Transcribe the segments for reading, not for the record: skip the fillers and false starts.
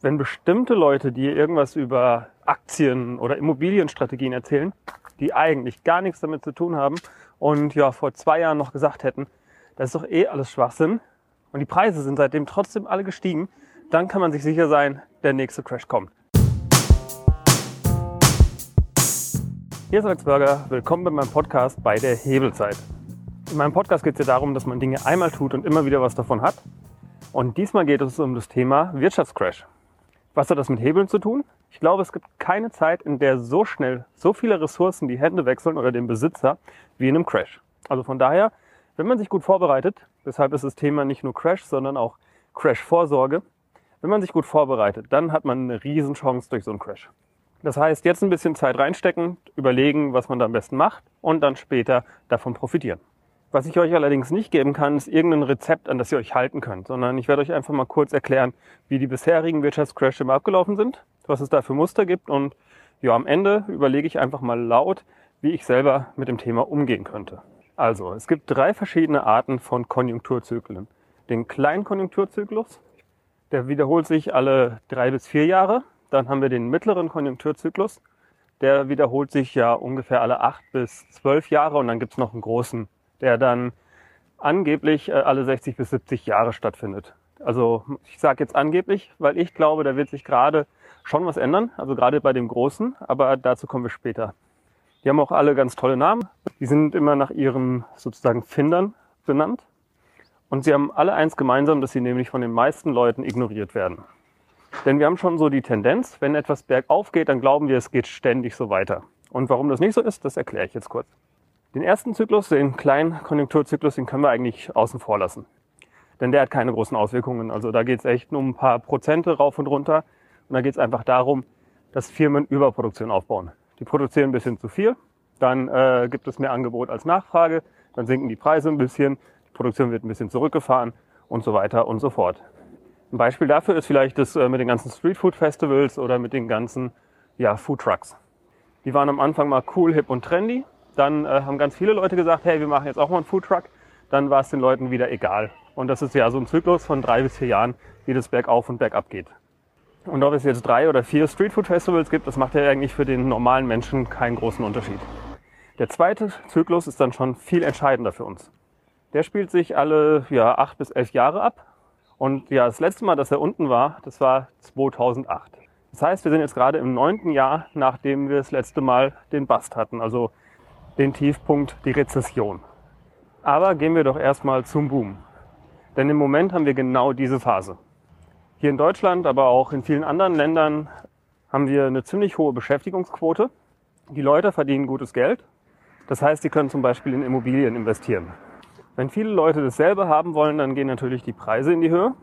wenn bestimmte Leute dir irgendwas über Aktien oder Immobilienstrategien erzählen, die eigentlich gar nichts damit zu tun haben und ja vor 2 Jahren noch gesagt hätten, das ist doch eh alles Schwachsinn und die Preise sind seitdem trotzdem alle gestiegen, dann kann man sich sicher sein, der nächste Crash kommt. Hier ist Alex Berger, willkommen bei meinem Podcast bei der Hebelzeit. In meinem Podcast geht es ja darum, dass man Dinge einmal tut und immer wieder was davon hat. Und diesmal geht es um das Thema Wirtschaftscrash. Was hat das mit Hebeln zu tun? Ich glaube, es gibt keine Zeit, in der so schnell so viele Ressourcen die Hände wechseln oder den Besitzer wie in einem Crash. Also von daher, wenn man sich gut vorbereitet, deshalb ist das Thema nicht nur Crash, sondern auch Crash-Vorsorge, wenn man sich gut vorbereitet, dann hat man eine Riesenchance durch so einen Crash. Das heißt, jetzt ein bisschen Zeit reinstecken, überlegen, was man da am besten macht und dann später davon profitieren. Was ich euch allerdings nicht geben kann, ist irgendein Rezept, an das ihr euch halten könnt, sondern ich werde euch einfach mal kurz erklären, wie die bisherigen Wirtschaftscrashs immer abgelaufen sind, was es da für Muster gibt und ja, am Ende überlege ich einfach mal laut, wie ich selber mit dem Thema umgehen könnte. Also, es gibt 3 verschiedene Arten von Konjunkturzyklen. Den kleinen Konjunkturzyklus, der wiederholt sich alle 3 bis 4 Jahre. Dann haben wir den mittleren Konjunkturzyklus, der wiederholt sich ja ungefähr alle 8 bis 12 Jahre und dann gibt es noch einen großen, der dann angeblich alle 60 bis 70 Jahre stattfindet. Also ich sage jetzt angeblich, weil ich glaube, da wird sich gerade schon was ändern, also gerade bei dem großen, aber dazu kommen wir später. Die haben auch alle ganz tolle Namen, die sind immer nach ihren sozusagen Findern benannt und sie haben alle eins gemeinsam, dass sie nämlich von den meisten Leuten ignoriert werden. Denn wir haben schon so die Tendenz, wenn etwas bergauf geht, dann glauben wir, es geht ständig so weiter. Und warum das nicht so ist, das erkläre ich jetzt kurz. Den ersten Zyklus, den kleinen Konjunkturzyklus, den können wir eigentlich außen vor lassen. Denn der hat keine großen Auswirkungen. Also da geht es echt nur um ein paar Prozente rauf und runter. Und da geht es einfach darum, dass Firmen Überproduktion aufbauen. Die produzieren ein bisschen zu viel, dann gibt es mehr Angebot als Nachfrage, dann sinken die Preise ein bisschen, die Produktion wird ein bisschen zurückgefahren und so weiter und so fort. Ein Beispiel dafür ist vielleicht das mit den ganzen Streetfood-Festivals oder mit den ganzen Foodtrucks. Die waren am Anfang mal cool, hip und trendy. Dann haben ganz viele Leute gesagt, hey, wir machen jetzt auch mal einen Foodtruck. Dann war es den Leuten wieder egal. Und das ist ja so ein Zyklus von 3 bis 4 Jahren, wie das bergauf und bergab geht. Und ob es jetzt 3 oder 4 Streetfood-Festivals gibt, das macht ja eigentlich für den normalen Menschen keinen großen Unterschied. Der zweite Zyklus ist dann schon viel entscheidender für uns. Der spielt sich alle 8 bis 11 Jahre ab. Und ja, das letzte Mal, dass er unten war, das war 2008. Das heißt, wir sind jetzt gerade im 9. Jahr, nachdem wir das letzte Mal den Bust hatten, also den Tiefpunkt, die Rezession. Aber gehen wir doch erstmal zum Boom. Denn im Moment haben wir genau diese Phase. Hier in Deutschland, aber auch in vielen anderen Ländern haben wir eine ziemlich hohe Beschäftigungsquote. Die Leute verdienen gutes Geld. Das heißt, sie können zum Beispiel in Immobilien investieren. Wenn viele Leute dasselbe haben wollen, dann gehen natürlich die Preise in die Höhe.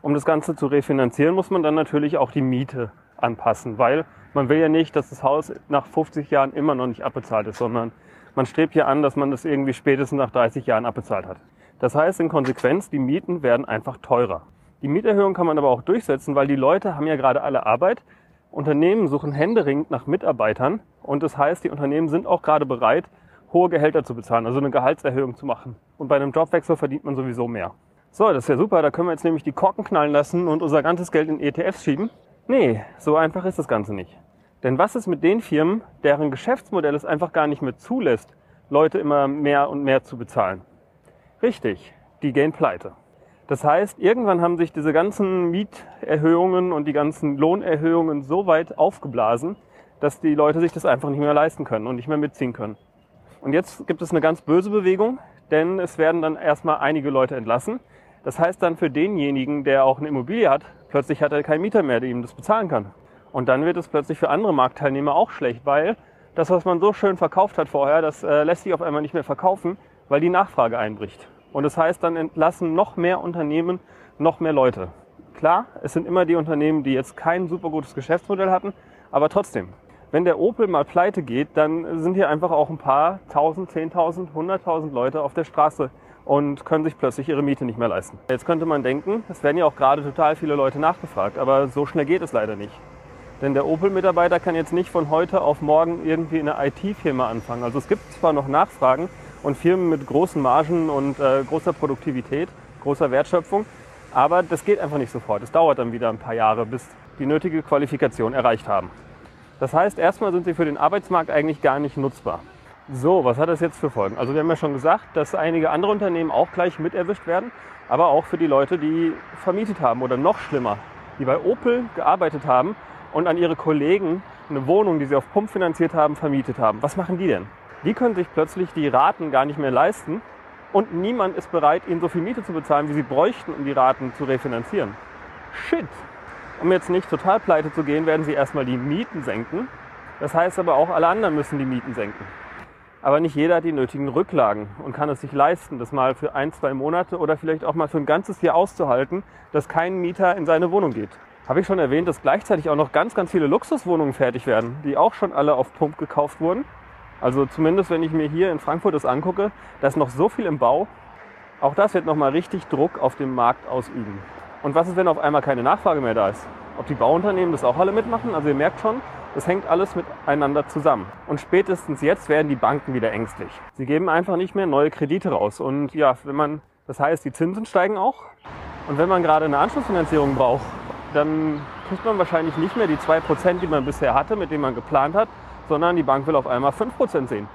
Um das Ganze zu refinanzieren, muss man dann natürlich auch die Miete anpassen, weil man will ja nicht, dass das Haus nach 50 Jahren immer noch nicht abbezahlt ist, sondern man strebt ja an, dass man das irgendwie spätestens nach 30 Jahren abbezahlt hat. Das heißt in Konsequenz, die Mieten werden einfach teurer. Die Mieterhöhung kann man aber auch durchsetzen, weil die Leute haben ja gerade alle Arbeit. Unternehmen suchen händeringend nach Mitarbeitern und das heißt, die Unternehmen sind auch gerade bereit, hohe Gehälter zu bezahlen, also eine Gehaltserhöhung zu machen. Und bei einem Jobwechsel verdient man sowieso mehr. So, das ist ja super, da können wir jetzt nämlich die Korken knallen lassen und unser ganzes Geld in ETFs schieben. Nee, so einfach ist das Ganze nicht. Denn was ist mit den Firmen, deren Geschäftsmodell es einfach gar nicht mehr zulässt, Leute immer mehr und mehr zu bezahlen? Richtig, die gehen pleite. Das heißt, irgendwann haben sich diese ganzen Mieterhöhungen und die ganzen Lohnerhöhungen so weit aufgeblasen, dass die Leute sich das einfach nicht mehr leisten können und nicht mehr mitziehen können. Und jetzt gibt es eine ganz böse Bewegung, denn es werden dann erstmal einige Leute entlassen. Das heißt dann für denjenigen, der auch eine Immobilie hat, plötzlich hat er keinen Mieter mehr, der ihm das bezahlen kann. Und dann wird es plötzlich für andere Marktteilnehmer auch schlecht, weil das, was man so schön verkauft hat vorher, das lässt sich auf einmal nicht mehr verkaufen, weil die Nachfrage einbricht. Und das heißt, dann entlassen noch mehr Unternehmen, noch mehr Leute. Klar, es sind immer die Unternehmen, die jetzt kein super gutes Geschäftsmodell hatten, aber trotzdem. Wenn der Opel mal pleite geht, dann sind hier einfach auch ein paar 1000, 10.000, 100.000 Leute auf der Straße und können sich plötzlich ihre Miete nicht mehr leisten. Jetzt könnte man denken, es werden ja auch gerade total viele Leute nachgefragt, aber so schnell geht es leider nicht. Denn der Opel-Mitarbeiter kann jetzt nicht von heute auf morgen irgendwie in einer IT-Firma anfangen. Also es gibt zwar noch Nachfragen und Firmen mit großen Margen und großer Produktivität, großer Wertschöpfung, Aber das geht einfach nicht sofort. Es dauert dann wieder ein paar Jahre, bis die nötige Qualifikation erreicht haben. Das heißt, erstmal sind sie für den Arbeitsmarkt eigentlich gar nicht nutzbar. So, was hat das jetzt für Folgen? Also wir haben ja schon gesagt, dass einige andere Unternehmen auch gleich mit erwischt werden, aber auch für die Leute, die vermietet haben oder noch schlimmer, die bei Opel gearbeitet haben und an ihre Kollegen eine Wohnung, die sie auf Pump finanziert haben, vermietet haben. Was machen die denn? Die können sich plötzlich die Raten gar nicht mehr leisten. Und niemand ist bereit, ihnen so viel Miete zu bezahlen, wie sie bräuchten, um die Raten zu refinanzieren. Shit! Um jetzt nicht total pleite zu gehen, werden sie erstmal die Mieten senken. Das heißt aber auch, alle anderen müssen die Mieten senken. Aber nicht jeder hat die nötigen Rücklagen und kann es sich leisten, das mal für 1-2 Monate oder vielleicht auch mal für ein ganzes Jahr auszuhalten, dass kein Mieter in seine Wohnung geht. Habe ich schon erwähnt, dass gleichzeitig auch noch ganz, ganz viele Luxuswohnungen fertig werden, die auch schon alle auf Pump gekauft wurden. Also zumindest, wenn ich mir hier in Frankfurt das angucke, da ist noch so viel im Bau. Auch das wird nochmal richtig Druck auf den Markt ausüben. Und was ist, wenn auf einmal keine Nachfrage mehr da ist? Ob die Bauunternehmen das auch alle mitmachen? Also ihr merkt schon, das hängt alles miteinander zusammen. Und spätestens jetzt werden die Banken wieder ängstlich. Sie geben einfach nicht mehr neue Kredite raus. Und ja, das heißt, die Zinsen steigen auch. Und wenn man gerade eine Anschlussfinanzierung braucht, dann kriegt man wahrscheinlich nicht mehr die 2%, die man bisher hatte, mit denen man geplant hat, sondern die Bank will auf einmal 5% sehen.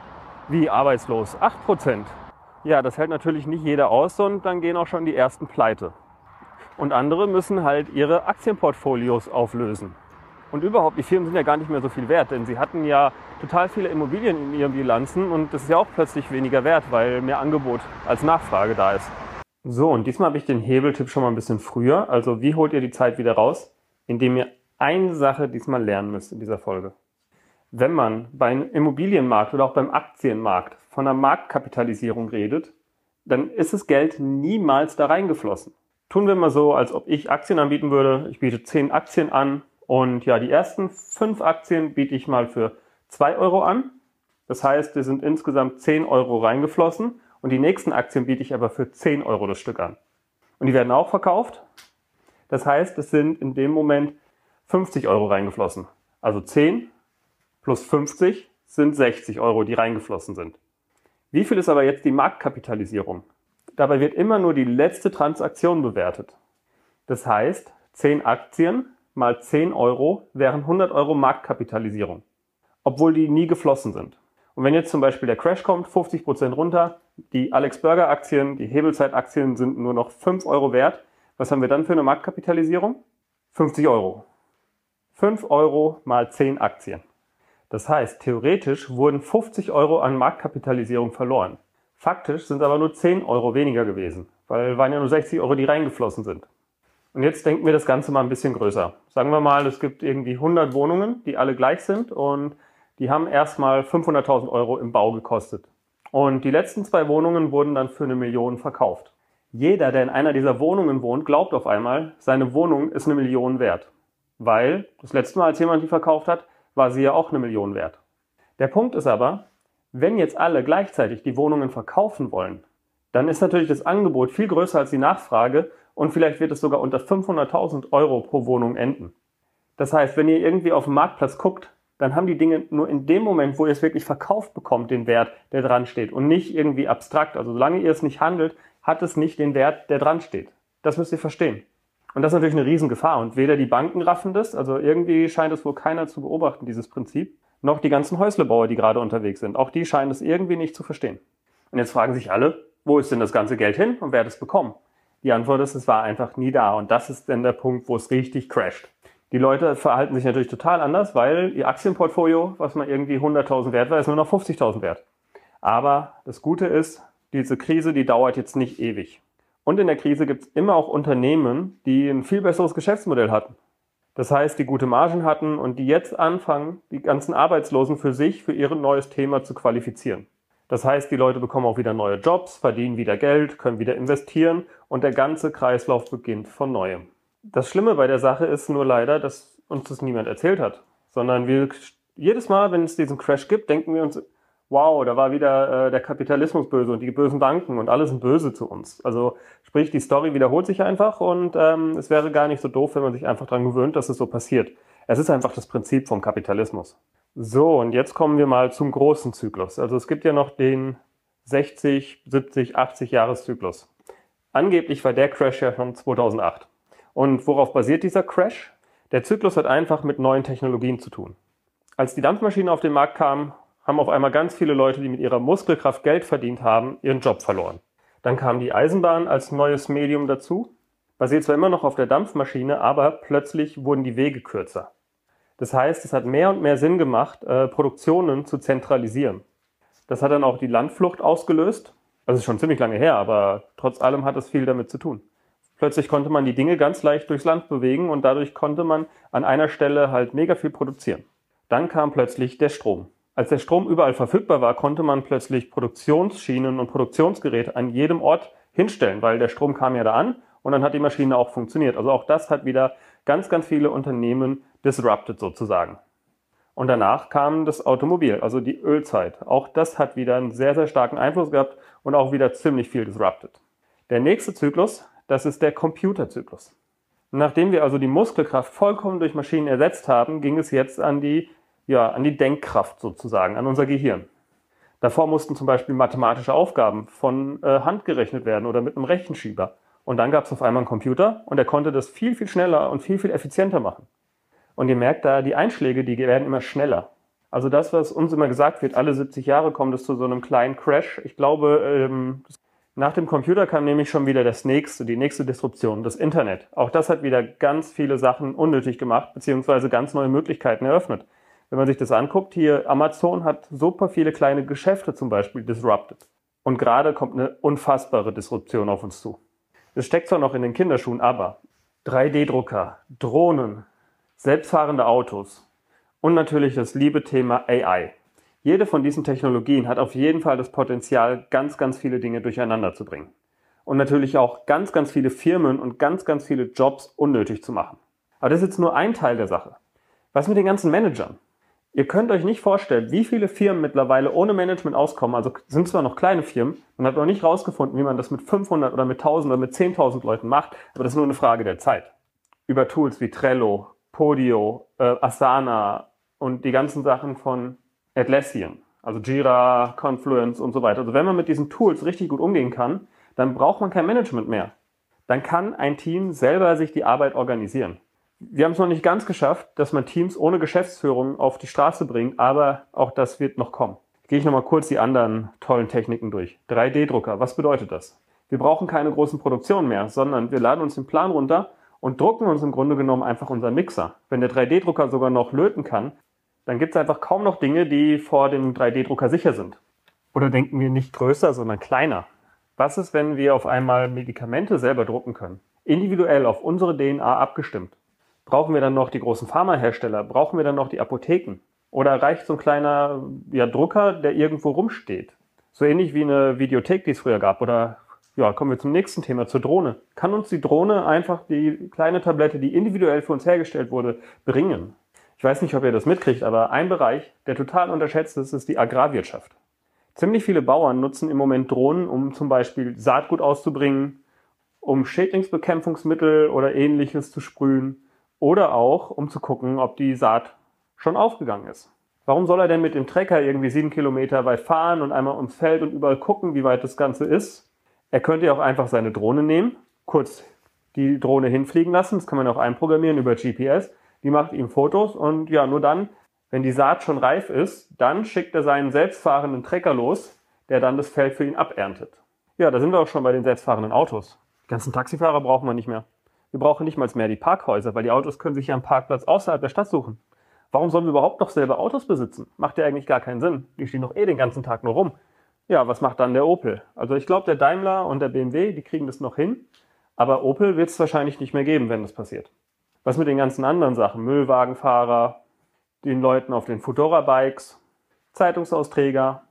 Wie arbeitslos? 8%. Ja, das hält natürlich nicht jeder aus und dann gehen auch schon die ersten pleite. Und andere müssen halt ihre Aktienportfolios auflösen. Und überhaupt, die Firmen sind ja gar nicht mehr so viel wert, denn sie hatten ja total viele Immobilien in ihren Bilanzen und das ist ja auch plötzlich weniger wert, weil mehr Angebot als Nachfrage da ist. So, und diesmal habe ich den Hebeltipp schon mal ein bisschen früher. Also wie holt ihr die Zeit wieder raus? Indem ihr eine Sache diesmal lernen müsst in dieser Folge. Wenn man beim Immobilienmarkt oder auch beim Aktienmarkt von einer Marktkapitalisierung redet, dann ist das Geld niemals da reingeflossen. Tun wir mal so, als ob ich Aktien anbieten würde. Ich biete 10 Aktien an und ja, die ersten 5 Aktien biete ich mal für 2 € an. Das heißt, es sind insgesamt 10 € reingeflossen und die nächsten Aktien biete ich aber für 10 € das Stück an. Und die werden auch verkauft. Das heißt, es sind in dem Moment 50 € reingeflossen. Also 10 plus 50 sind 60 €, die reingeflossen sind. Wie viel ist aber jetzt die Marktkapitalisierung? Dabei wird immer nur die letzte Transaktion bewertet. Das heißt, 10 Aktien mal 10 € wären 100 € Marktkapitalisierung, obwohl die nie geflossen sind. Und wenn jetzt zum Beispiel der Crash kommt, 50% runter, die Alex Berger Aktien, die Hebelzeit Aktien sind nur noch 5 € wert, was haben wir dann für eine Marktkapitalisierung? 50 €. 5 € mal 10 Aktien. Das heißt, theoretisch wurden 50 € an Marktkapitalisierung verloren. Faktisch sind aber nur 10 € weniger gewesen, weil waren ja nur 60 €, die reingeflossen sind. Und jetzt denken wir das Ganze mal ein bisschen größer. Sagen wir mal, es gibt irgendwie 100 Wohnungen, die alle gleich sind und die haben erstmal 500.000 € im Bau gekostet. Und die letzten 2 Wohnungen wurden dann für 1 Million verkauft. Jeder, der in einer dieser Wohnungen wohnt, glaubt auf einmal, seine Wohnung ist 1 Million wert. Weil das letzte Mal, als jemand die verkauft hat, war sie ja auch 1 Million wert. Der Punkt ist aber, wenn jetzt alle gleichzeitig die Wohnungen verkaufen wollen, dann ist natürlich das Angebot viel größer als die Nachfrage und vielleicht wird es sogar unter 500.000 € pro Wohnung enden. Das heißt, wenn ihr irgendwie auf den Marktplatz guckt, dann haben die Dinge nur in dem Moment, wo ihr es wirklich verkauft bekommt, den Wert, der dran steht und nicht irgendwie abstrakt. Also solange ihr es nicht handelt, hat es nicht den Wert, der dran steht. Das müsst ihr verstehen. Und das ist natürlich eine Riesengefahr und weder die Banken raffen das, also irgendwie scheint es wohl keiner zu beobachten, dieses Prinzip, noch die ganzen Häuslebauer, die gerade unterwegs sind. Auch die scheinen es irgendwie nicht zu verstehen. Und jetzt fragen sich alle, wo ist denn das ganze Geld hin und wer hat es bekommen? Die Antwort ist, es war einfach nie da und das ist dann der Punkt, wo es richtig crasht. Die Leute verhalten sich natürlich total anders, weil ihr Aktienportfolio, was mal irgendwie 100.000 wert war, ist nur noch 50.000 wert. Aber das Gute ist, diese Krise, die dauert jetzt nicht ewig. Und in der Krise gibt es immer auch Unternehmen, die ein viel besseres Geschäftsmodell hatten. Das heißt, die gute Margen hatten und die jetzt anfangen, die ganzen Arbeitslosen für sich, für ihr neues Thema zu qualifizieren. Das heißt, die Leute bekommen auch wieder neue Jobs, verdienen wieder Geld, können wieder investieren und der ganze Kreislauf beginnt von Neuem. Das Schlimme bei der Sache ist nur leider, dass uns das niemand erzählt hat, sondern wir jedes Mal, wenn es diesen Crash gibt, denken wir uns, wow, da war wieder der Kapitalismus böse und die bösen Banken und alle sind böse zu uns. Also sprich, die Story wiederholt sich einfach und es wäre gar nicht so doof, wenn man sich einfach daran gewöhnt, dass es so passiert. Es ist einfach das Prinzip vom Kapitalismus. So, und jetzt kommen wir mal zum großen Zyklus. Also es gibt ja noch den 60, 70, 80 Jahreszyklus. Angeblich war der Crash ja schon 2008. Und worauf basiert dieser Crash? Der Zyklus hat einfach mit neuen Technologien zu tun. Als die Dampfmaschinen auf den Markt kamen, haben auf einmal ganz viele Leute, die mit ihrer Muskelkraft Geld verdient haben, ihren Job verloren. Dann kam die Eisenbahn als neues Medium dazu. Basiert zwar immer noch auf der Dampfmaschine, aber plötzlich wurden die Wege kürzer. Das heißt, es hat mehr und mehr Sinn gemacht, Produktionen zu zentralisieren. Das hat dann auch die Landflucht ausgelöst. Das ist schon ziemlich lange her, aber trotz allem hat es viel damit zu tun. Plötzlich konnte man die Dinge ganz leicht durchs Land bewegen und dadurch konnte man an einer Stelle halt mega viel produzieren. Dann kam plötzlich der Strom. Als der Strom überall verfügbar war, konnte man plötzlich Produktionsschienen und Produktionsgeräte an jedem Ort hinstellen, weil der Strom kam ja da an und dann hat die Maschine auch funktioniert. Also auch das hat wieder ganz, ganz viele Unternehmen disrupted sozusagen. Und danach kam das Automobil, also die Ölzeit. Auch das hat wieder einen sehr, sehr starken Einfluss gehabt und auch wieder ziemlich viel disrupted. Der nächste Zyklus, das ist der Computerzyklus. Nachdem wir also die Muskelkraft vollkommen durch Maschinen ersetzt haben, ging es jetzt an die Denkkraft sozusagen, an unser Gehirn. Davor mussten zum Beispiel mathematische Aufgaben von Hand gerechnet werden oder mit einem Rechenschieber. Und dann gab es auf einmal einen Computer und der konnte das viel, viel schneller und viel, viel effizienter machen. Und ihr merkt da, die Einschläge, die werden immer schneller. Also das, was uns immer gesagt wird, alle 70 Jahre kommt es zu so einem kleinen Crash. Ich glaube, nach dem Computer kam nämlich schon wieder die nächste Disruption, das Internet. Auch das hat wieder ganz viele Sachen unnötig gemacht, beziehungsweise ganz neue Möglichkeiten eröffnet. Wenn man sich das anguckt, hier Amazon hat super viele kleine Geschäfte zum Beispiel disrupted. Und gerade kommt eine unfassbare Disruption auf uns zu. Es steckt zwar noch in den Kinderschuhen, aber 3D-Drucker, Drohnen, selbstfahrende Autos und natürlich das liebe Thema AI. Jede von diesen Technologien hat auf jeden Fall das Potenzial, ganz, ganz viele Dinge durcheinander zu bringen. Und natürlich auch ganz, ganz viele Firmen und ganz, ganz viele Jobs unnötig zu machen. Aber das ist jetzt nur ein Teil der Sache. Was mit den ganzen Managern? Ihr könnt euch nicht vorstellen, wie viele Firmen mittlerweile ohne Management auskommen. Also sind zwar noch kleine Firmen, man hat noch nicht rausgefunden, wie man das mit 500 oder mit 1000 oder mit 10.000 Leuten macht, aber das ist nur eine Frage der Zeit. Über Tools wie Trello, Podio, Asana und die ganzen Sachen von Atlassian, also Jira, Confluence und so weiter. Also wenn man mit diesen Tools richtig gut umgehen kann, dann braucht man kein Management mehr. Dann kann ein Team selber sich die Arbeit organisieren. Wir haben es noch nicht ganz geschafft, dass man Teams ohne Geschäftsführung auf die Straße bringt, aber auch das wird noch kommen. Gehe ich nochmal kurz die anderen tollen Techniken durch. 3D-Drucker, was bedeutet das? Wir brauchen keine großen Produktionen mehr, sondern wir laden uns den Plan runter und drucken uns im Grunde genommen einfach unseren Mixer. Wenn der 3D-Drucker sogar noch löten kann, dann gibt es einfach kaum noch Dinge, die vor dem 3D-Drucker sicher sind. Oder denken wir nicht größer, sondern kleiner. Was ist, wenn wir auf einmal Medikamente selber drucken können? Individuell auf unsere DNA abgestimmt. Brauchen wir dann noch die großen Pharmahersteller? Brauchen wir dann noch die Apotheken? Oder reicht so ein kleiner Drucker, der irgendwo rumsteht? So ähnlich wie eine Videothek, die es früher gab. Oder kommen wir zum nächsten Thema, zur Drohne. Kann uns die Drohne einfach die kleine Tablette, die individuell für uns hergestellt wurde, bringen? Ich weiß nicht, ob ihr das mitkriegt, aber ein Bereich, der total unterschätzt ist die Agrarwirtschaft. Ziemlich viele Bauern nutzen im Moment Drohnen, um zum Beispiel Saatgut auszubringen, um Schädlingsbekämpfungsmittel oder Ähnliches zu sprühen oder auch, um zu gucken, ob die Saat schon aufgegangen ist. Warum soll er denn mit dem Trecker irgendwie 7 Kilometer weit fahren und einmal ums Feld und überall gucken, wie weit das Ganze ist? Er könnte ja auch einfach seine Drohne nehmen, kurz die Drohne hinfliegen lassen, das kann man auch einprogrammieren über GPS. Die macht ihm Fotos und nur dann, wenn die Saat schon reif ist, dann schickt er seinen selbstfahrenden Trecker los, der dann das Feld für ihn aberntet. Ja, da sind wir auch schon bei den selbstfahrenden Autos. Die ganzen Taxifahrer brauchen wir nicht mehr. Wir brauchen nicht mal mehr die Parkhäuser, weil die Autos können sich ja einen Parkplatz außerhalb der Stadt suchen. Warum sollen wir überhaupt noch selber Autos besitzen? Macht ja eigentlich gar keinen Sinn. Die stehen doch eh den ganzen Tag nur rum. Ja, was macht dann der Opel? Also ich glaube, der Daimler und der BMW, die kriegen das noch hin. Aber Opel wird es wahrscheinlich nicht mehr geben, wenn das passiert. Was mit den ganzen anderen Sachen? Müllwagenfahrer, den Leuten auf den Fudora-Bikes, Zeitungsausträger,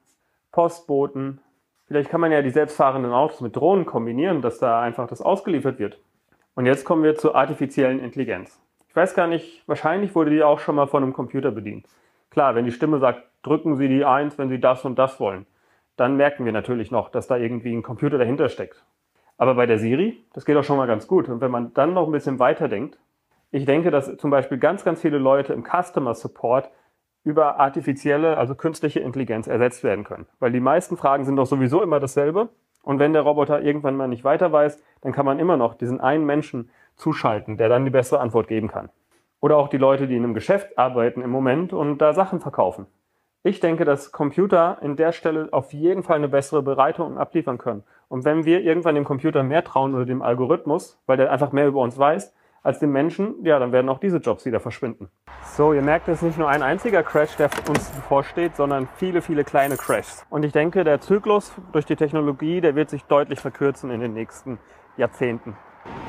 Postboten. Vielleicht kann man ja die selbstfahrenden Autos mit Drohnen kombinieren, dass da einfach das ausgeliefert wird. Und jetzt kommen wir zur artifiziellen Intelligenz. Ich weiß gar nicht, wahrscheinlich wurde die auch schon mal von einem Computer bedient. Klar, wenn die Stimme sagt, drücken Sie die 1, wenn Sie das und das wollen, dann merken wir natürlich noch, dass da irgendwie ein Computer dahinter steckt. Aber bei der Siri, das geht auch schon mal ganz gut. Und wenn man dann noch ein bisschen weiterdenkt, ich denke, dass zum Beispiel ganz, ganz viele Leute im Customer Support über artifizielle, also künstliche Intelligenz ersetzt werden können. Weil die meisten Fragen sind doch sowieso immer dasselbe Und wenn der Roboter irgendwann mal nicht weiter weiß, dann kann man immer noch diesen einen Menschen zuschalten, der dann die bessere Antwort geben kann. Oder auch die Leute, die in einem Geschäft arbeiten im Moment und da Sachen verkaufen. Ich denke, dass Computer an der Stelle auf jeden Fall eine bessere Bereitung abliefern können. Und wenn wir irgendwann dem Computer mehr trauen oder dem Algorithmus, weil der einfach mehr über uns weiß, als dem Menschen, ja, dann werden auch diese Jobs wieder verschwinden. So, ihr merkt, es ist nicht nur ein einziger Crash, der uns bevorsteht, sondern viele, viele kleine Crashs. Und ich denke, der Zyklus durch die Technologie, der wird sich deutlich verkürzen in den nächsten Jahrzehnten.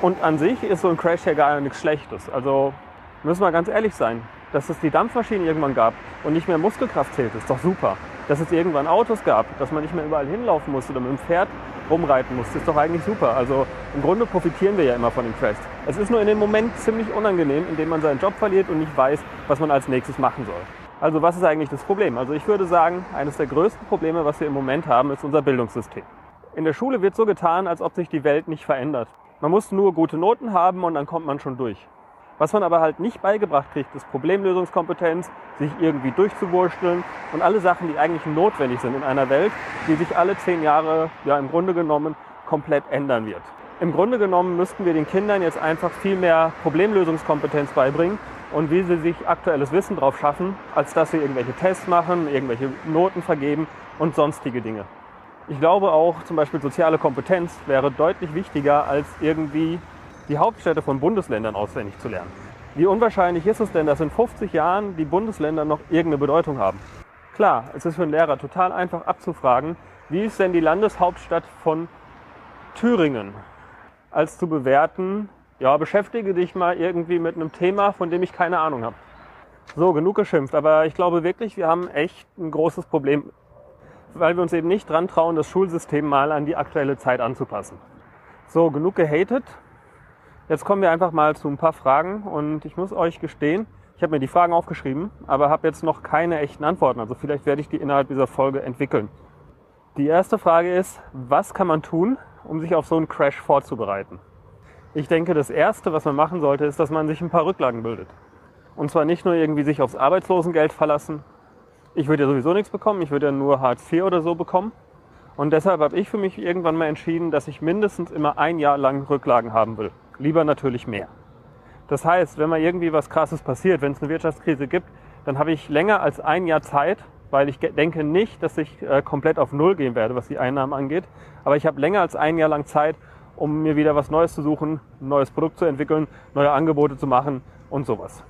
Und an sich ist so ein Crash ja gar nichts Schlechtes. Also müssen wir ganz ehrlich sein, dass es die Dampfmaschinen irgendwann gab und nicht mehr Muskelkraft zählt, ist doch super. Dass es irgendwann Autos gab, dass man nicht mehr überall hinlaufen musste oder mit dem Pferd rumreiten musste, ist doch eigentlich super. Also im Grunde profitieren wir ja immer von dem Crash. Es ist nur in dem Moment ziemlich unangenehm, indem man seinen Job verliert und nicht weiß, was man als nächstes machen soll. Also was ist eigentlich das Problem? Also ich würde sagen, eines der größten Probleme, was wir im Moment haben, ist unser Bildungssystem. In der Schule wird so getan, als ob sich die Welt nicht verändert. Man muss nur gute Noten haben und dann kommt man schon durch. Was man aber halt nicht beigebracht kriegt, ist Problemlösungskompetenz, sich irgendwie durchzuwurschteln und alle Sachen, die eigentlich notwendig sind in einer Welt, die sich alle 10 Jahre, ja im Grunde genommen, komplett ändern wird. Im Grunde genommen müssten wir den Kindern jetzt einfach viel mehr Problemlösungskompetenz beibringen und wie sie sich aktuelles Wissen drauf schaffen, als dass sie irgendwelche Tests machen, irgendwelche Noten vergeben und sonstige Dinge. Ich glaube auch, zum Beispiel soziale Kompetenz wäre deutlich wichtiger als irgendwie die Hauptstädte von Bundesländern auswendig zu lernen. Wie unwahrscheinlich ist es denn, dass in 50 Jahren die Bundesländer noch irgendeine Bedeutung haben? Klar, es ist für einen Lehrer total einfach abzufragen, wie ist denn die Landeshauptstadt von Thüringen, als zu bewerten, ja, beschäftige dich mal irgendwie mit einem Thema, von dem ich keine Ahnung habe. So, genug geschimpft, aber ich glaube wirklich, wir haben echt ein großes Problem, weil wir uns eben nicht dran trauen, das Schulsystem mal an die aktuelle Zeit anzupassen. So, genug gehatet. Jetzt kommen wir einfach mal zu ein paar Fragen und ich muss euch gestehen, ich habe mir die Fragen aufgeschrieben, aber habe jetzt noch keine echten Antworten. Also vielleicht werde ich die innerhalb dieser Folge entwickeln. Die erste Frage ist, was kann man tun, um sich auf so einen Crash vorzubereiten? Ich denke, das Erste, was man machen sollte, ist, dass man sich ein paar Rücklagen bildet. Und zwar nicht nur irgendwie sich aufs Arbeitslosengeld verlassen. Ich würde ja sowieso nichts bekommen, ich würde ja nur Hartz IV oder so bekommen. Und deshalb habe ich für mich irgendwann mal entschieden, dass ich mindestens immer ein Jahr lang Rücklagen haben will. Lieber natürlich mehr. Das heißt, wenn mal irgendwie was Krasses passiert, wenn es eine Wirtschaftskrise gibt, dann habe ich länger als ein Jahr Zeit, weil ich denke nicht, dass ich komplett auf Null gehen werde, was die Einnahmen angeht. Aber ich habe länger als ein Jahr lang Zeit, um mir wieder was Neues zu suchen, ein neues Produkt zu entwickeln, neue Angebote zu machen und sowas.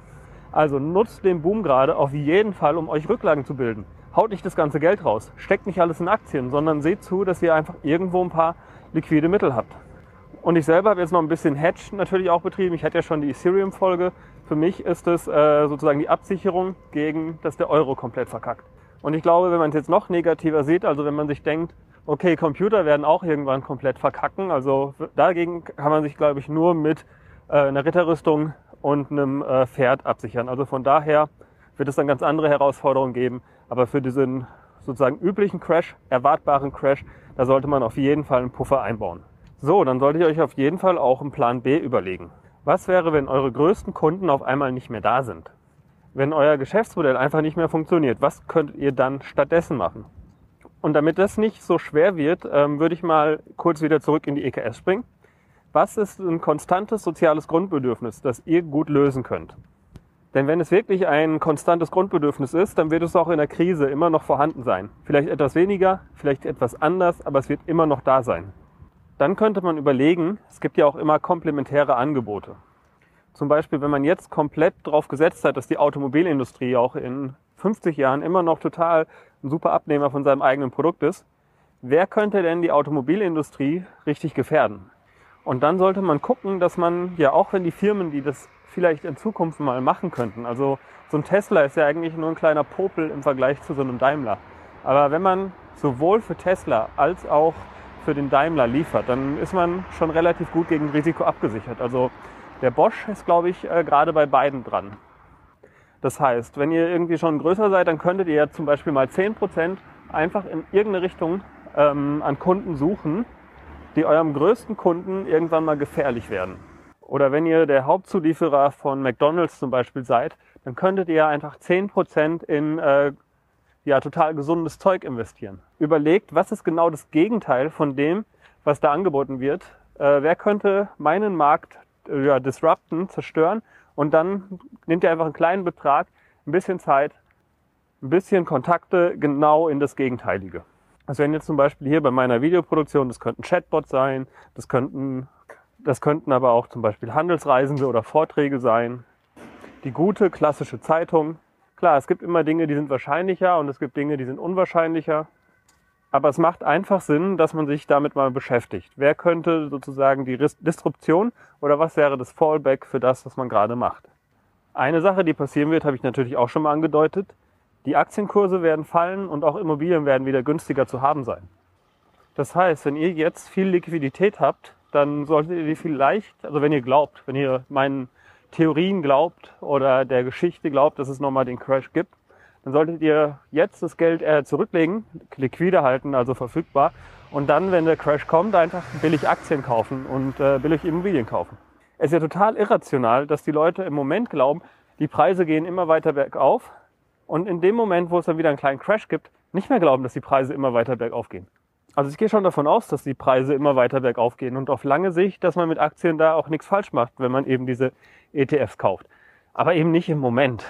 Also nutzt den Boom gerade auf jeden Fall, um euch Rücklagen zu bilden. Haut nicht das ganze Geld raus, steckt nicht alles in Aktien, sondern seht zu, dass ihr einfach irgendwo ein paar liquide Mittel habt. Und ich selber habe jetzt noch ein bisschen Hedge natürlich auch betrieben. Ich hatte ja schon die Ethereum-Folge. Für mich ist es sozusagen die Absicherung gegen, dass der Euro komplett verkackt. Und ich glaube, wenn man es jetzt noch negativer sieht, also wenn man sich denkt, okay, Computer werden auch irgendwann komplett verkacken. Also dagegen kann man sich, glaube ich, nur mit einer Ritterrüstung und einem Pferd absichern. Also von daher wird es dann ganz andere Herausforderungen geben. Aber für diesen sozusagen üblichen Crash, erwartbaren Crash, da sollte man auf jeden Fall einen Puffer einbauen. So, dann solltet ihr euch auf jeden Fall auch einen Plan B überlegen. Was wäre, wenn eure größten Kunden auf einmal nicht mehr da sind? Wenn euer Geschäftsmodell einfach nicht mehr funktioniert, was könntet ihr dann stattdessen machen? Und damit das nicht so schwer wird, würde ich mal kurz wieder zurück in die EKS springen. Was ist ein konstantes soziales Grundbedürfnis, das ihr gut lösen könnt? Denn wenn es wirklich ein konstantes Grundbedürfnis ist, dann wird es auch in der Krise immer noch vorhanden sein. Vielleicht etwas weniger, vielleicht etwas anders, aber es wird immer noch da sein. Dann könnte man überlegen, es gibt ja auch immer komplementäre Angebote. Zum Beispiel, wenn man jetzt komplett darauf gesetzt hat, dass die Automobilindustrie auch in 50 Jahren immer noch total ein super Abnehmer von seinem eigenen Produkt ist, wer könnte denn die Automobilindustrie richtig gefährden? Und dann sollte man gucken, dass man ja auch wenn die Firmen, die das vielleicht in Zukunft mal machen könnten, also so ein Tesla ist ja eigentlich nur ein kleiner Popel im Vergleich zu so einem Daimler. Aber wenn man sowohl für Tesla als auch für den Daimler liefert, dann ist man schon relativ gut gegen Risiko abgesichert. Also der Bosch ist, glaube ich, gerade bei beiden dran. Das heißt, wenn ihr irgendwie schon größer seid, dann könntet ihr zum Beispiel mal 10% einfach in irgendeine Richtung an Kunden suchen, die eurem größten Kunden irgendwann mal gefährlich werden. Oder wenn ihr der Hauptzulieferer von McDonald's zum Beispiel seid, dann könntet ihr einfach 10% in total gesundes Zeug investieren. Überlegt, was ist genau das Gegenteil von dem, was da angeboten wird. Wer könnte meinen Markt disrupten, zerstören? Und dann nehmt ihr einfach einen kleinen Betrag, ein bisschen Zeit, ein bisschen Kontakte, genau in das Gegenteilige. Also wenn jetzt zum Beispiel hier bei meiner Videoproduktion, das könnten Chatbots sein, das könnten aber auch zum Beispiel Handelsreisende oder Vorträge sein. Die gute, klassische Zeitung. Klar, es gibt immer Dinge, die sind wahrscheinlicher und es gibt Dinge, die sind unwahrscheinlicher. Aber es macht einfach Sinn, dass man sich damit mal beschäftigt. Wer könnte sozusagen die Disruption oder was wäre das Fallback für das, was man gerade macht? Eine Sache, die passieren wird, habe ich natürlich auch schon mal angedeutet. Die Aktienkurse werden fallen und auch Immobilien werden wieder günstiger zu haben sein. Das heißt, wenn ihr jetzt viel Liquidität habt, dann solltet ihr die vielleicht, also wenn ihr glaubt, wenn ihr meinen Theorien glaubt oder der Geschichte glaubt, dass es nochmal den Crash gibt, dann solltet ihr jetzt das Geld eher zurücklegen, liquide halten, also verfügbar. Und dann, wenn der Crash kommt, einfach billig Aktien kaufen und billig Immobilien kaufen. Es ist ja total irrational, dass die Leute im Moment glauben, die Preise gehen immer weiter bergauf. Und in dem Moment, wo es dann wieder einen kleinen Crash gibt, nicht mehr glauben, dass die Preise immer weiter bergauf gehen. Also ich gehe schon davon aus, dass die Preise immer weiter bergauf gehen. Und auf lange Sicht, dass man mit Aktien da auch nichts falsch macht, wenn man eben diese ETFs kauft. Aber eben nicht im Moment.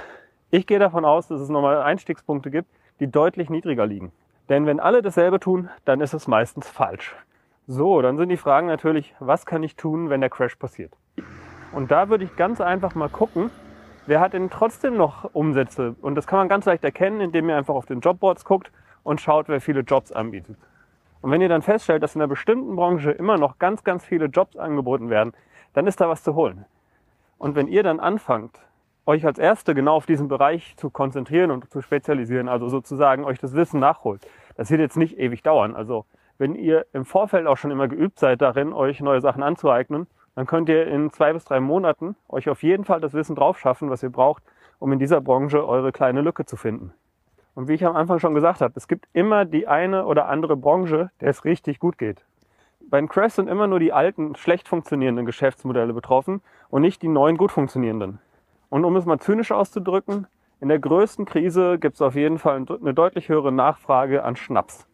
Ich gehe davon aus, dass es nochmal Einstiegspunkte gibt, die deutlich niedriger liegen. Denn wenn alle dasselbe tun, dann ist es meistens falsch. So, dann sind die Fragen natürlich, was kann ich tun, wenn der Crash passiert? Und da würde ich ganz einfach mal gucken, wer hat denn trotzdem noch Umsätze? Und das kann man ganz leicht erkennen, indem ihr einfach auf den Jobboards guckt und schaut, wer viele Jobs anbietet. Und wenn ihr dann feststellt, dass in einer bestimmten Branche immer noch ganz, ganz viele Jobs angeboten werden, dann ist da was zu holen. Und wenn ihr dann anfangt, euch als Erste genau auf diesen Bereich zu konzentrieren und zu spezialisieren, also sozusagen euch das Wissen nachholt. Das wird jetzt nicht ewig dauern. Also wenn ihr im Vorfeld auch schon immer geübt seid darin, euch neue Sachen anzueignen, dann könnt ihr in 2 bis 3 Monaten euch auf jeden Fall das Wissen drauf schaffen, was ihr braucht, um in dieser Branche eure kleine Lücke zu finden. Und wie ich am Anfang schon gesagt habe, es gibt immer die eine oder andere Branche, der es richtig gut geht. Beim Crash sind immer nur die alten, schlecht funktionierenden Geschäftsmodelle betroffen und nicht die neuen, gut funktionierenden. Und um es mal zynisch auszudrücken, in der größten Krise gibt es auf jeden Fall eine deutlich höhere Nachfrage an Schnaps.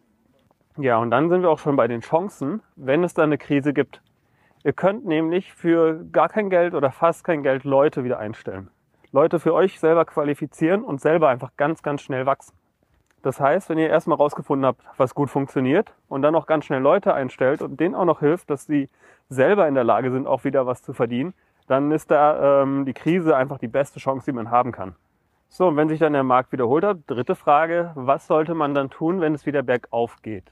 Ja, und dann sind wir auch schon bei den Chancen, wenn es da eine Krise gibt. Ihr könnt nämlich für gar kein Geld oder fast kein Geld Leute wieder einstellen. Leute für euch selber qualifizieren und selber einfach ganz, ganz schnell wachsen. Das heißt, wenn ihr erstmal rausgefunden habt, was gut funktioniert und dann auch ganz schnell Leute einstellt und denen auch noch hilft, dass sie selber in der Lage sind, auch wieder was zu verdienen, dann ist da die Krise einfach die beste Chance, die man haben kann. So, und wenn sich dann der Markt wiederholt hat, dritte Frage, was sollte man dann tun, wenn es wieder bergauf geht?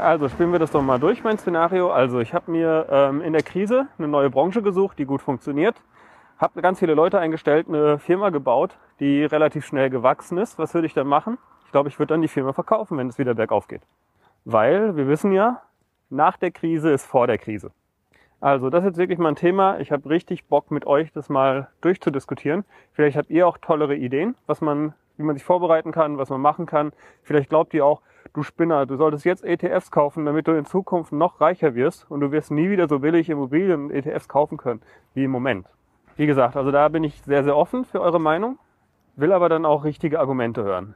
Also spielen wir das doch mal durch, mein Szenario. Also ich habe mir in der Krise eine neue Branche gesucht, die gut funktioniert, habe ganz viele Leute eingestellt, eine Firma gebaut, die relativ schnell gewachsen ist. Was würde ich dann machen? Ich glaube, ich würde dann die Firma verkaufen, wenn es wieder bergauf geht. Weil, wir wissen ja, nach der Krise ist vor der Krise. Also das ist jetzt wirklich mal ein Thema. Ich habe richtig Bock, mit euch das mal durchzudiskutieren. Vielleicht habt ihr auch tollere Ideen, wie man sich vorbereiten kann, was man machen kann. Vielleicht glaubt ihr auch, du Spinner, du solltest jetzt ETFs kaufen, damit du in Zukunft noch reicher wirst und du wirst nie wieder so billig Immobilien und ETFs kaufen können wie im Moment. Wie gesagt, also da bin ich sehr, sehr offen für eure Meinung, will aber dann auch richtige Argumente hören.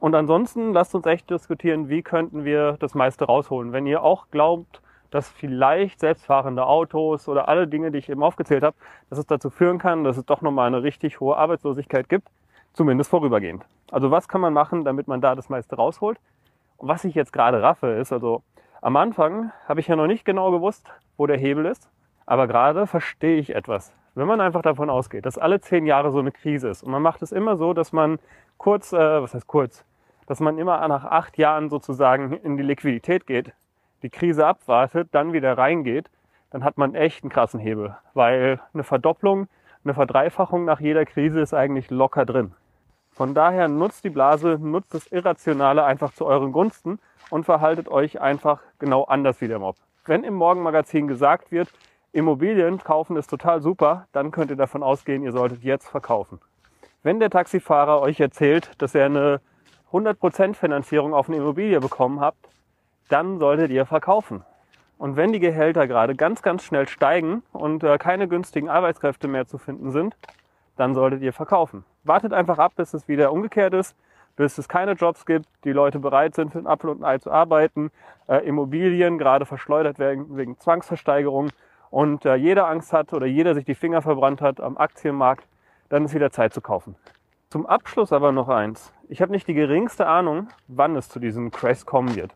Und ansonsten lasst uns echt diskutieren, wie könnten wir das meiste rausholen. Wenn ihr auch glaubt, dass vielleicht selbstfahrende Autos oder alle Dinge, die ich eben aufgezählt habe, dass es dazu führen kann, dass es doch nochmal eine richtig hohe Arbeitslosigkeit gibt, zumindest vorübergehend. Also was kann man machen, damit man da das meiste rausholt? Und was ich jetzt gerade raffe ist, also am Anfang habe ich ja noch nicht genau gewusst, wo der Hebel ist, aber gerade verstehe ich etwas. Wenn man einfach davon ausgeht, dass alle 10 Jahre so eine Krise ist und man macht es immer so, dass man dass man immer nach 8 Jahren sozusagen in die Liquidität geht, die Krise abwartet, dann wieder reingeht, dann hat man echt einen krassen Hebel. Weil eine Verdopplung, eine Verdreifachung nach jeder Krise ist eigentlich locker drin. Von daher nutzt die Blase, nutzt das Irrationale einfach zu euren Gunsten und verhaltet euch einfach genau anders wie der Mob. Wenn im Morgenmagazin gesagt wird, Immobilien kaufen ist total super, dann könnt ihr davon ausgehen, ihr solltet jetzt verkaufen. Wenn der Taxifahrer euch erzählt, dass er eine 100% Finanzierung auf eine Immobilie bekommen habt, dann solltet ihr verkaufen. Und wenn die Gehälter gerade ganz, ganz schnell steigen und keine günstigen Arbeitskräfte mehr zu finden sind, dann solltet ihr verkaufen. Wartet einfach ab, bis es wieder umgekehrt ist. bis es keine Jobs gibt, die Leute bereit sind, für einen Apfel und ein Ei zu arbeiten, Immobilien gerade verschleudert werden wegen Zwangsversteigerung und jeder Angst hat oder jeder sich die Finger verbrannt hat am Aktienmarkt, dann ist wieder Zeit zu kaufen. Zum Abschluss aber noch eins. Ich habe nicht die geringste Ahnung, wann es zu diesem Crash kommen wird.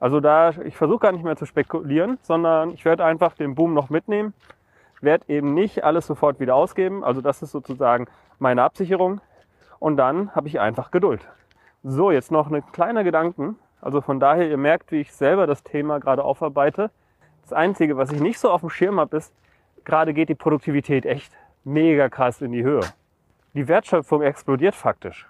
Also da, ich versuche gar nicht mehr zu spekulieren, sondern ich werde einfach den Boom noch mitnehmen, werde eben nicht alles sofort wieder ausgeben. Also das ist sozusagen meine Absicherung. Und dann habe ich einfach Geduld. So, jetzt noch ein kleiner Gedanken. Also von daher, ihr merkt, wie ich selber das Thema gerade aufarbeite. Das Einzige, was ich nicht so auf dem Schirm habe, ist, gerade geht die Produktivität echt mega krass in die Höhe. Die Wertschöpfung explodiert faktisch.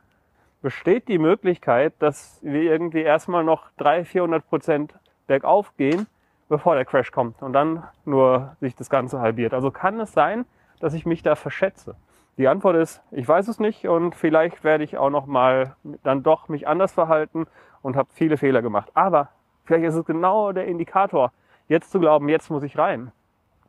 Besteht die Möglichkeit, dass wir irgendwie erstmal noch 300-400% bergauf gehen, bevor der Crash kommt und dann nur sich das Ganze halbiert? Also kann es sein, dass ich mich da verschätze? Die Antwort ist, ich weiß es nicht und vielleicht werde ich auch noch mal dann doch mich anders verhalten und habe viele Fehler gemacht. Aber vielleicht ist es genau der Indikator, jetzt zu glauben, jetzt muss ich rein,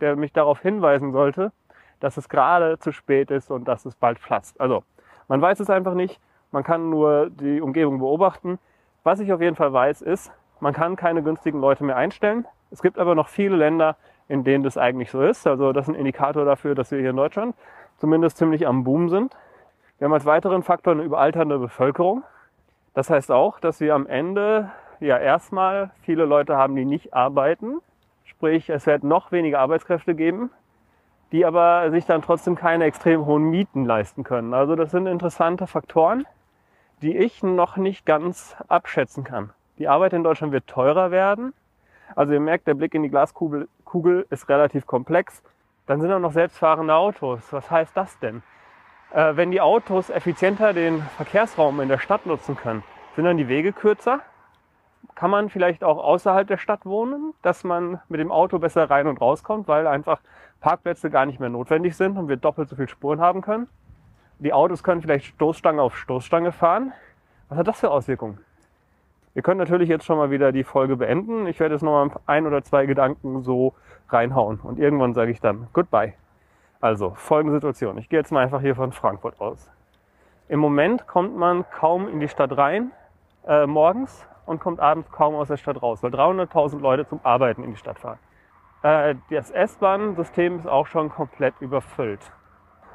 der mich darauf hinweisen sollte, dass es gerade zu spät ist und dass es bald platzt. Also man weiß es einfach nicht. Man kann nur die Umgebung beobachten. Was ich auf jeden Fall weiß, ist, man kann keine günstigen Leute mehr einstellen. Es gibt aber noch viele Länder, in denen das eigentlich so ist. Also das ist ein Indikator dafür, dass wir hier in Deutschland zumindest ziemlich am Boom sind. Wir haben als weiteren Faktor eine überalternde Bevölkerung. Das heißt auch, dass wir am Ende ja erstmal viele Leute haben, die nicht arbeiten. Sprich, es wird noch weniger Arbeitskräfte geben, die aber sich dann trotzdem keine extrem hohen Mieten leisten können. Also das sind interessante Faktoren, die ich noch nicht ganz abschätzen kann. Die Arbeit in Deutschland wird teurer werden. Also ihr merkt, der Blick in die Glaskugel ist relativ komplex. Dann sind auch noch selbstfahrende Autos. Was heißt das denn? Wenn die Autos effizienter den Verkehrsraum in der Stadt nutzen können, sind dann die Wege kürzer? Kann man vielleicht auch außerhalb der Stadt wohnen, dass man mit dem Auto besser rein und rauskommt, weil einfach Parkplätze gar nicht mehr notwendig sind und wir doppelt so viel Spuren haben können? Die Autos können vielleicht Stoßstange auf Stoßstange fahren. Was hat das für Auswirkungen? Ihr könnt natürlich jetzt schon mal wieder die Folge beenden. Ich werde jetzt nochmal ein oder zwei Gedanken so reinhauen. Und irgendwann sage ich dann Goodbye. Also, folgende Situation. Ich gehe jetzt mal einfach hier von Frankfurt aus. Im Moment kommt man kaum in die Stadt rein, morgens, und kommt abends kaum aus der Stadt raus, weil 300.000 Leute zum Arbeiten in die Stadt fahren. Das S-Bahn-System ist auch schon komplett überfüllt.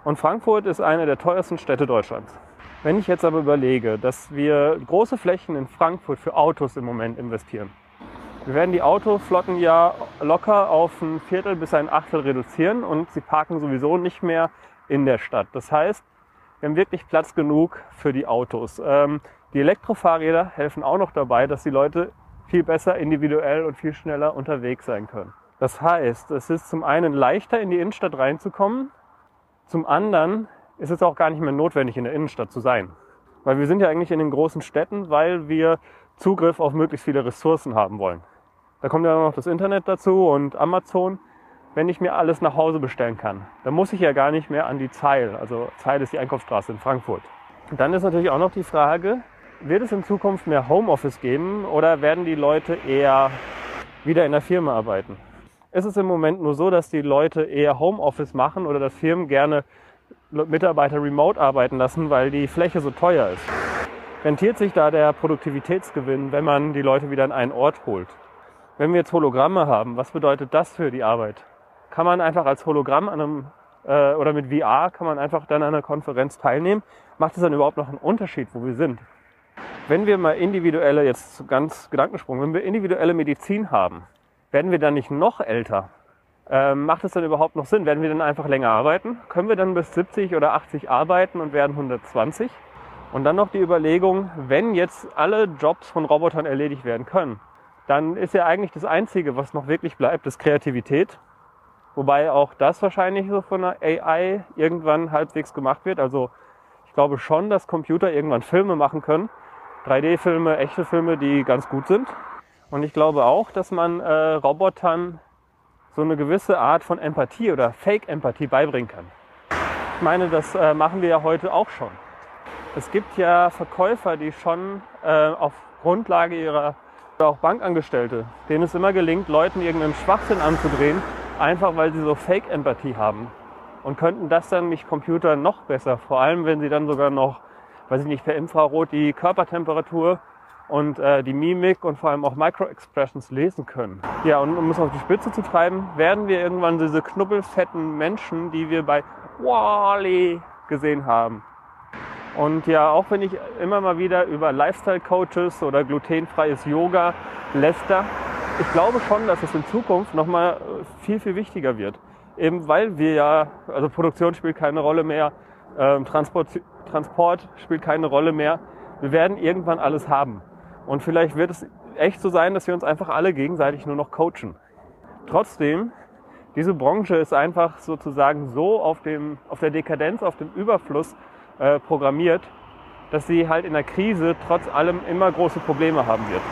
Und Frankfurt ist eine der teuersten Städte Deutschlands. Wenn ich jetzt aber überlege, dass wir große Flächen in Frankfurt für Autos im Moment investieren. Wir werden die Autoflotten ja locker auf ein Viertel bis ein Achtel reduzieren und sie parken sowieso nicht mehr in der Stadt. Das heißt, wir haben wirklich Platz genug für die Autos. Die Elektrofahrräder helfen auch noch dabei, dass die Leute viel besser individuell und viel schneller unterwegs sein können. Das heißt, es ist zum einen leichter, in die Innenstadt reinzukommen. Zum anderen ist es auch gar nicht mehr notwendig, in der Innenstadt zu sein. Weil wir sind ja eigentlich in den großen Städten, weil wir Zugriff auf möglichst viele Ressourcen haben wollen. Da kommt ja noch das Internet dazu und Amazon. Wenn ich mir alles nach Hause bestellen kann, dann muss ich ja gar nicht mehr an die Zeil. Also Zeil ist die Einkaufsstraße in Frankfurt. Und dann ist natürlich auch noch die Frage, wird es in Zukunft mehr Homeoffice geben oder werden die Leute eher wieder in der Firma arbeiten? Es ist im Moment nur so, dass die Leute eher Homeoffice machen oder dass Firmen gerne Mitarbeiter remote arbeiten lassen, weil die Fläche so teuer ist. Rentiert sich da der Produktivitätsgewinn, wenn man die Leute wieder an einen Ort holt? Wenn wir jetzt Hologramme haben, was bedeutet das für die Arbeit? Kann man einfach als Hologramm an einem oder mit VR kann man einfach dann an einer Konferenz teilnehmen? Macht es dann überhaupt noch einen Unterschied, wo wir sind? Wenn wir mal individuelle, jetzt ganz Gedankensprung, wenn wir individuelle Medizin haben, werden wir dann nicht noch älter? Macht es dann überhaupt noch Sinn? Werden wir dann einfach länger arbeiten? Können wir dann bis 70 oder 80 arbeiten und werden 120? Und dann noch die Überlegung, wenn jetzt alle Jobs von Robotern erledigt werden können, dann ist ja eigentlich das Einzige, was noch wirklich bleibt, ist Kreativität. Wobei auch das wahrscheinlich so von der AI irgendwann halbwegs gemacht wird. Also ich glaube schon, dass Computer irgendwann Filme machen können. 3D-Filme, echte Filme, die ganz gut sind. Und ich glaube auch, dass man Robotern so eine gewisse Art von Empathie oder Fake-Empathie beibringen kann. Ich meine, das machen wir ja heute auch schon. Es gibt ja Verkäufer, die schon auf Grundlage ihrer, oder auch Bankangestellte, denen es immer gelingt, Leuten irgendeinen Schwachsinn anzudrehen, einfach weil sie so Fake-Empathie haben. Und könnten das dann mit Computern noch besser, vor allem wenn sie dann sogar noch weiß ich nicht, per Infrarot die Körpertemperatur und die Mimik und vor allem auch Micro-Expressions lesen können. Ja, und um es auf die Spitze zu treiben, werden wir irgendwann diese knubbelfetten Menschen, die wir bei WALL-E gesehen haben. Und ja, auch wenn ich immer mal wieder über Lifestyle-Coaches oder glutenfreies Yoga läster, ich glaube schon, dass es in Zukunft nochmal viel, viel wichtiger wird. Eben weil wir ja, also Produktion spielt keine Rolle mehr, Transport spielt keine Rolle mehr. Wir werden irgendwann alles haben. Und vielleicht wird es echt so sein, dass wir uns einfach alle gegenseitig nur noch coachen. Trotzdem, diese Branche ist einfach sozusagen so auf der Dekadenz, auf dem Überfluss programmiert, dass sie halt in der Krise trotz allem immer große Probleme haben wird.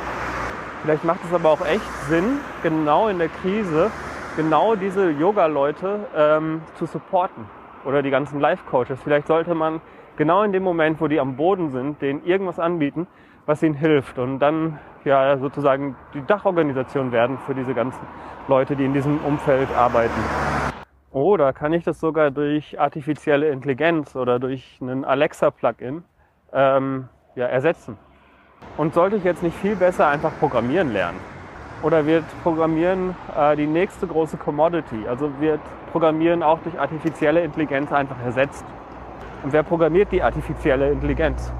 Vielleicht macht es aber auch echt Sinn, genau in der Krise, genau diese Yoga-Leute zu supporten oder die ganzen Life-Coaches. Vielleicht sollte man genau in dem Moment, wo die am Boden sind, denen irgendwas anbieten, was ihnen hilft und dann ja sozusagen die Dachorganisation werden für diese ganzen Leute, die in diesem Umfeld arbeiten. Oder kann ich das sogar durch artifizielle Intelligenz oder durch einen Alexa-Plugin ja, ersetzen? Und sollte ich jetzt nicht viel besser einfach programmieren lernen? Oder wird Programmieren die nächste große Commodity? Also wird Programmieren auch durch artifizielle Intelligenz einfach ersetzt? Und wer programmiert die artifizielle Intelligenz?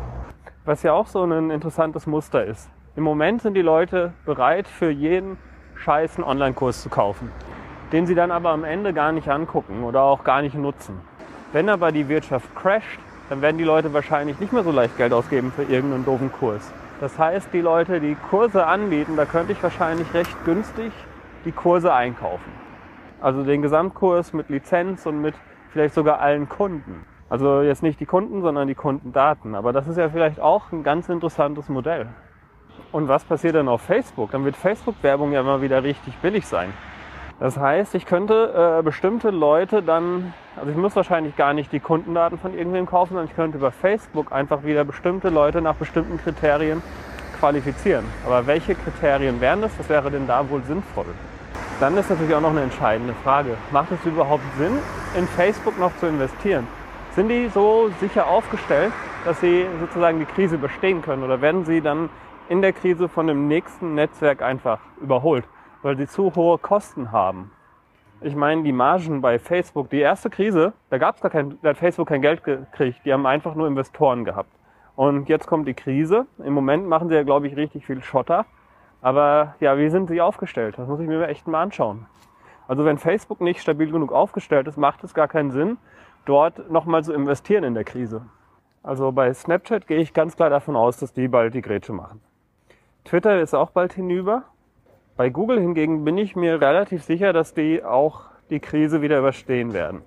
Was ja auch so ein interessantes Muster ist. Im Moment sind die Leute bereit, für jeden Scheiß einen Online-Kurs zu kaufen, den sie dann aber am Ende gar nicht angucken oder auch gar nicht nutzen. Wenn aber die Wirtschaft crasht, dann werden die Leute wahrscheinlich nicht mehr so leicht Geld ausgeben für irgendeinen doofen Kurs. Das heißt, die Leute, die Kurse anbieten, da könnte ich wahrscheinlich recht günstig die Kurse einkaufen. Also den Gesamtkurs mit Lizenz und mit vielleicht sogar allen Kunden. Also jetzt nicht die Kunden, sondern die Kundendaten. Aber das ist ja vielleicht auch ein ganz interessantes Modell. Und was passiert dann auf Facebook? Dann wird Facebook-Werbung ja mal wieder richtig billig sein. Das heißt, ich könnte bestimmte Leute dann, also ich muss wahrscheinlich gar nicht die Kundendaten von irgendwem kaufen, sondern ich könnte über Facebook einfach wieder bestimmte Leute nach bestimmten Kriterien qualifizieren. Aber welche Kriterien wären das? Was wäre denn da wohl sinnvoll? Dann ist natürlich auch noch eine entscheidende Frage. Macht es überhaupt Sinn, in Facebook noch zu investieren? Sind die so sicher aufgestellt, dass sie sozusagen die Krise überstehen können? Oder werden sie dann in der Krise von dem nächsten Netzwerk einfach überholt, weil sie zu hohe Kosten haben? Ich meine, die Margen bei Facebook, die erste Krise, da hat Facebook kein Geld gekriegt, die haben einfach nur Investoren gehabt. Und jetzt kommt die Krise, im Moment machen sie ja, glaube ich, richtig viel Schotter, aber ja, wie sind sie aufgestellt? Das muss ich mir echt mal anschauen. Also wenn Facebook nicht stabil genug aufgestellt ist, macht es gar keinen Sinn, dort nochmal zu investieren in der Krise. Also bei Snapchat gehe ich ganz klar davon aus, dass die bald die Grätsche machen. Twitter ist auch bald hinüber. Bei Google hingegen bin ich mir relativ sicher, dass die auch die Krise wieder überstehen werden.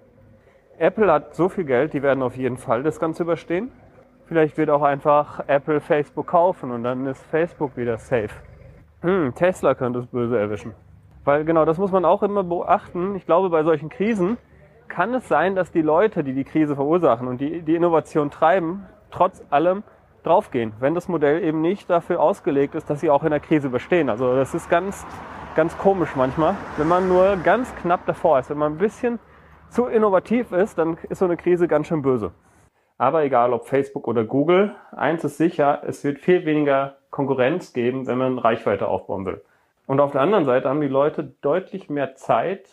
Apple hat so viel Geld, die werden auf jeden Fall das Ganze überstehen. Vielleicht wird auch einfach Apple Facebook kaufen und dann ist Facebook wieder safe. Tesla könnte es böse erwischen. Weil genau, das muss man auch immer beachten. Ich glaube, bei solchen Krisen kann es sein, dass die Leute, die die Krise verursachen und die Innovation treiben, trotz allem draufgehen, wenn das Modell eben nicht dafür ausgelegt ist, dass sie auch in der Krise bestehen. Also das ist ganz, ganz komisch manchmal, wenn man nur ganz knapp davor ist. Wenn man ein bisschen zu innovativ ist, dann ist so eine Krise ganz schön böse. Aber egal ob Facebook oder Google, eins ist sicher, es wird viel weniger Konkurrenz geben, wenn man Reichweite aufbauen will. Und auf der anderen Seite haben die Leute deutlich mehr Zeit,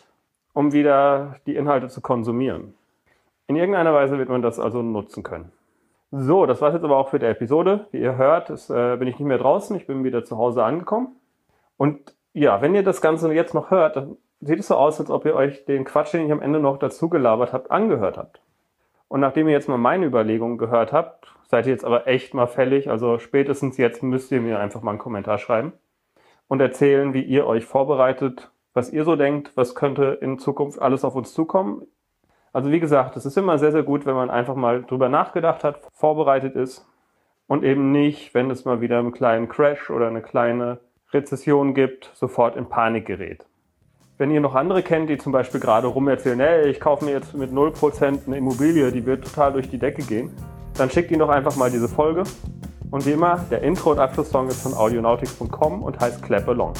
um wieder die Inhalte zu konsumieren. In irgendeiner Weise wird man das also nutzen können. So, das war's jetzt aber auch für die Episode. Wie ihr hört, bin ich nicht mehr draußen, ich bin wieder zu Hause angekommen. Und ja, wenn ihr das Ganze jetzt noch hört, dann sieht es so aus, als ob ihr euch den Quatsch, den ich am Ende noch dazu gelabert habt, angehört habt. Und nachdem ihr jetzt mal meine Überlegungen gehört habt, seid ihr jetzt aber echt mal fällig, also spätestens jetzt müsst ihr mir einfach mal einen Kommentar schreiben und erzählen, wie ihr euch vorbereitet, was ihr so denkt, was könnte in Zukunft alles auf uns zukommen. Also wie gesagt, es ist immer sehr, sehr gut, wenn man einfach mal drüber nachgedacht hat, vorbereitet ist und eben nicht, wenn es mal wieder einen kleinen Crash oder eine kleine Rezession gibt, sofort in Panik gerät. Wenn ihr noch andere kennt, die zum Beispiel gerade rumerzählen, hey, ich kaufe mir jetzt mit 0% eine Immobilie, die wird total durch die Decke gehen, dann schickt ihnen doch einfach mal diese Folge. Und wie immer, der Intro- und Abschlusssong ist von audionautics.com und heißt Clap Along.